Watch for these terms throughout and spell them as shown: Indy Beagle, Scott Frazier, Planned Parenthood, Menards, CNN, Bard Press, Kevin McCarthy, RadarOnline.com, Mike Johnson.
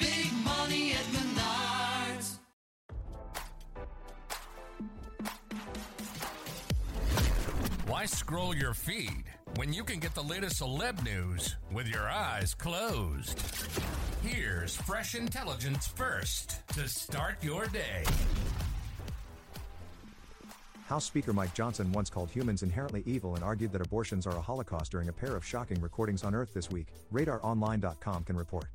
big money at Menards. Why scroll your feed when you can get the latest celeb news with your eyes closed? Here's fresh intelligence first to start your day. House Speaker Mike Johnson once called humans inherently evil and argued that abortions are a holocaust during a pair of shocking recordings unearthed this week, RadarOnline.com can report.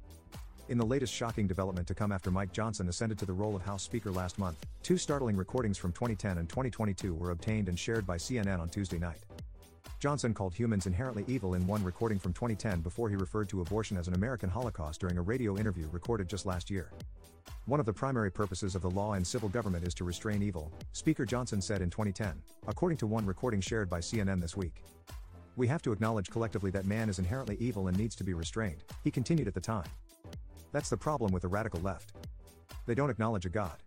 In the latest shocking development to come after Mike Johnson ascended to the role of House Speaker last month, two startling recordings from 2010 and 2022 were obtained and shared by CNN on Tuesday night. Johnson called humans inherently evil in one recording from 2010 before he referred to abortion as an American holocaust during a radio interview recorded just last year. One of the primary purposes of the law and civil government is to restrain evil, Speaker Johnson said in 2010, according to one recording shared by CNN this week. We have to acknowledge collectively that man is inherently evil and needs to be restrained, he continued at the time. That's the problem with the radical left. They don't acknowledge a God.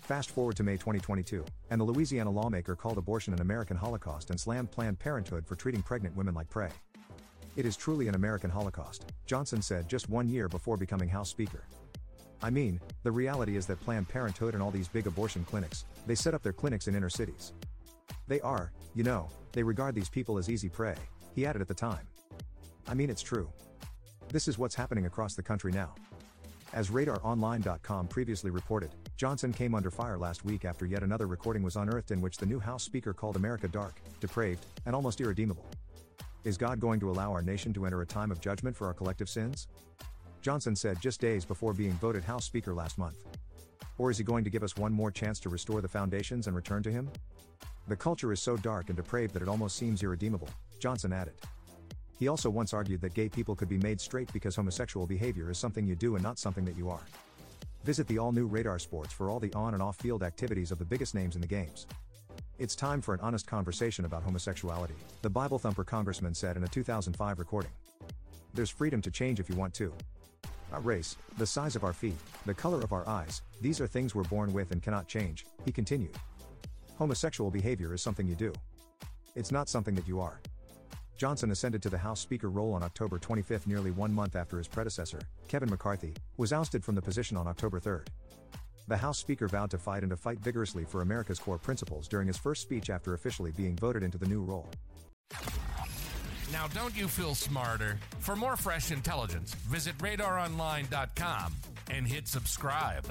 Fast forward to May 2022, and the Louisiana lawmaker called abortion an American holocaust and slammed Planned Parenthood for treating pregnant women like prey. It is truly an American holocaust, Johnson said just 1 year before becoming House Speaker. I mean, the reality is that Planned Parenthood and all these big abortion clinics, they set up their clinics in inner cities. They are, you know, they regard these people as easy prey, he added at the time. I mean, it's true. This is what's happening across the country now. As RadarOnline.com previously reported, Johnson came under fire last week after yet another recording was unearthed in which the new House Speaker called America dark, depraved, and almost irredeemable. Is God going to allow our nation to enter a time of judgment for our collective sins? Johnson said just days before being voted House Speaker last month. Or is he going to give us one more chance to restore the foundations and return to him? The culture is so dark and depraved that it almost seems irredeemable, Johnson added. He also once argued that gay people could be made straight because homosexual behavior is something you do and not something that you are. Visit the all-new Radar Sports for all the on- and off-field activities of the biggest names in the games. It's time for an honest conversation about homosexuality, the Bible thumper congressman said in a 2005 recording. There's freedom to change if you want to. Our race, the size of our feet, the color of our eyes, these are things we're born with and cannot change, he continued. Homosexual behavior is something you do. It's not something that you are. Johnson ascended to the House Speaker role on October 25, nearly 1 month after his predecessor, Kevin McCarthy, was ousted from the position on October 3. The House Speaker vowed to fight and to fight vigorously for America's core principles during his first speech after officially being voted into the new role. Now, don't you feel smarter? For more fresh intelligence, visit RadarOnline.com and hit subscribe.